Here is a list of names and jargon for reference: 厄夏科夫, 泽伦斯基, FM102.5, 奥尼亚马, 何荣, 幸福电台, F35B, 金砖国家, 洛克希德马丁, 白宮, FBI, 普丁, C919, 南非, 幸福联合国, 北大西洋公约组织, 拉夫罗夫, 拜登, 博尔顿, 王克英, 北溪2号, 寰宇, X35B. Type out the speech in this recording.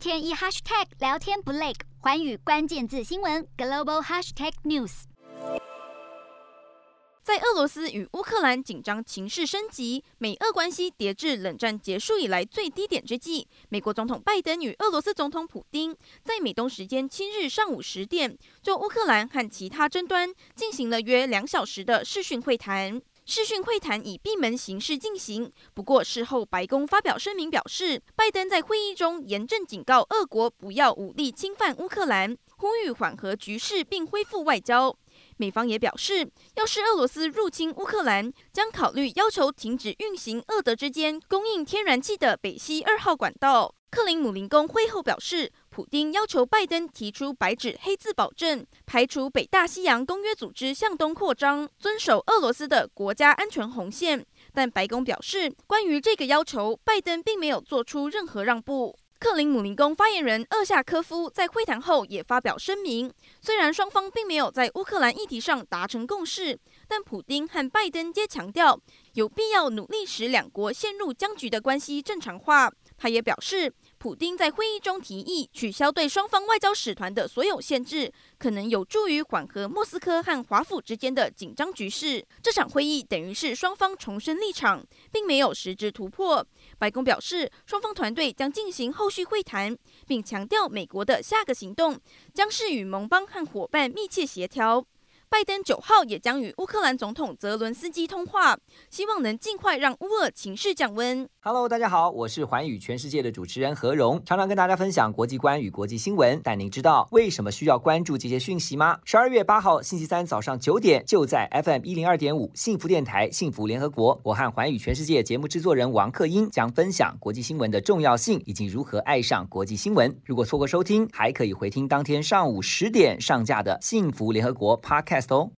天一 hashtag 聊天不累，寰宇关键字新闻 global hashtag news。在俄罗斯与乌克兰紧张情势升级，美俄关系跌至冷战结束以来最低点之际，美国总统拜登与俄罗斯总统普丁在美东时间7日上午10点，就乌克兰和其他争端进行了约2小时的视讯会谈。视讯会谈以闭门形式进行，不过事后白宫发表声明表示，拜登在会议中严正警告俄国不要武力侵犯乌克兰，呼吁缓和局势并恢复外交。美方也表示，要是俄罗斯入侵乌克兰，将考虑要求停止运行俄德之间供应天然气的北溪2号管道。克林姆林宫会后表示，普丁要求拜登提出白纸黑字保证，排除北大西洋公约组织向东扩张，遵守俄罗斯的国家安全红线。但白宫表示，关于这个要求，拜登并没有做出任何让步。克林姆林宫发言人厄夏科夫在会谈后也发表声明，虽然双方并没有在乌克兰议题上达成共识，但普丁和拜登皆强调，有必要努力使两国陷入僵局的关系正常化。他也表示，普丁在会议中提议取消对双方外交使团的所有限制，可能有助于缓和莫斯科和华府之间的紧张局势。这场会议等于是双方重申立场，并没有实质突破。白宫表示，双方团队将进行后续会谈，并强调美国的下个行动将是与盟邦和伙伴密切协调。拜登9号也将与乌克兰总统泽伦斯基通话，希望能尽快让乌俄情势降温。Hello， 大家好，我是寰宇全世界的主持人何荣，常常跟大家分享国际观与国际新闻。但您知道为什么需要关注这些讯息吗？12月8号星期三早上9点，就在 FM102.5 幸福电台幸福联合国，我和寰宇全世界节目制作人王克英将分享国际新闻的重要性以及如何爱上国际新闻。如果错过收听，还可以回听当天上午10点上架的幸福联合国 Podcast。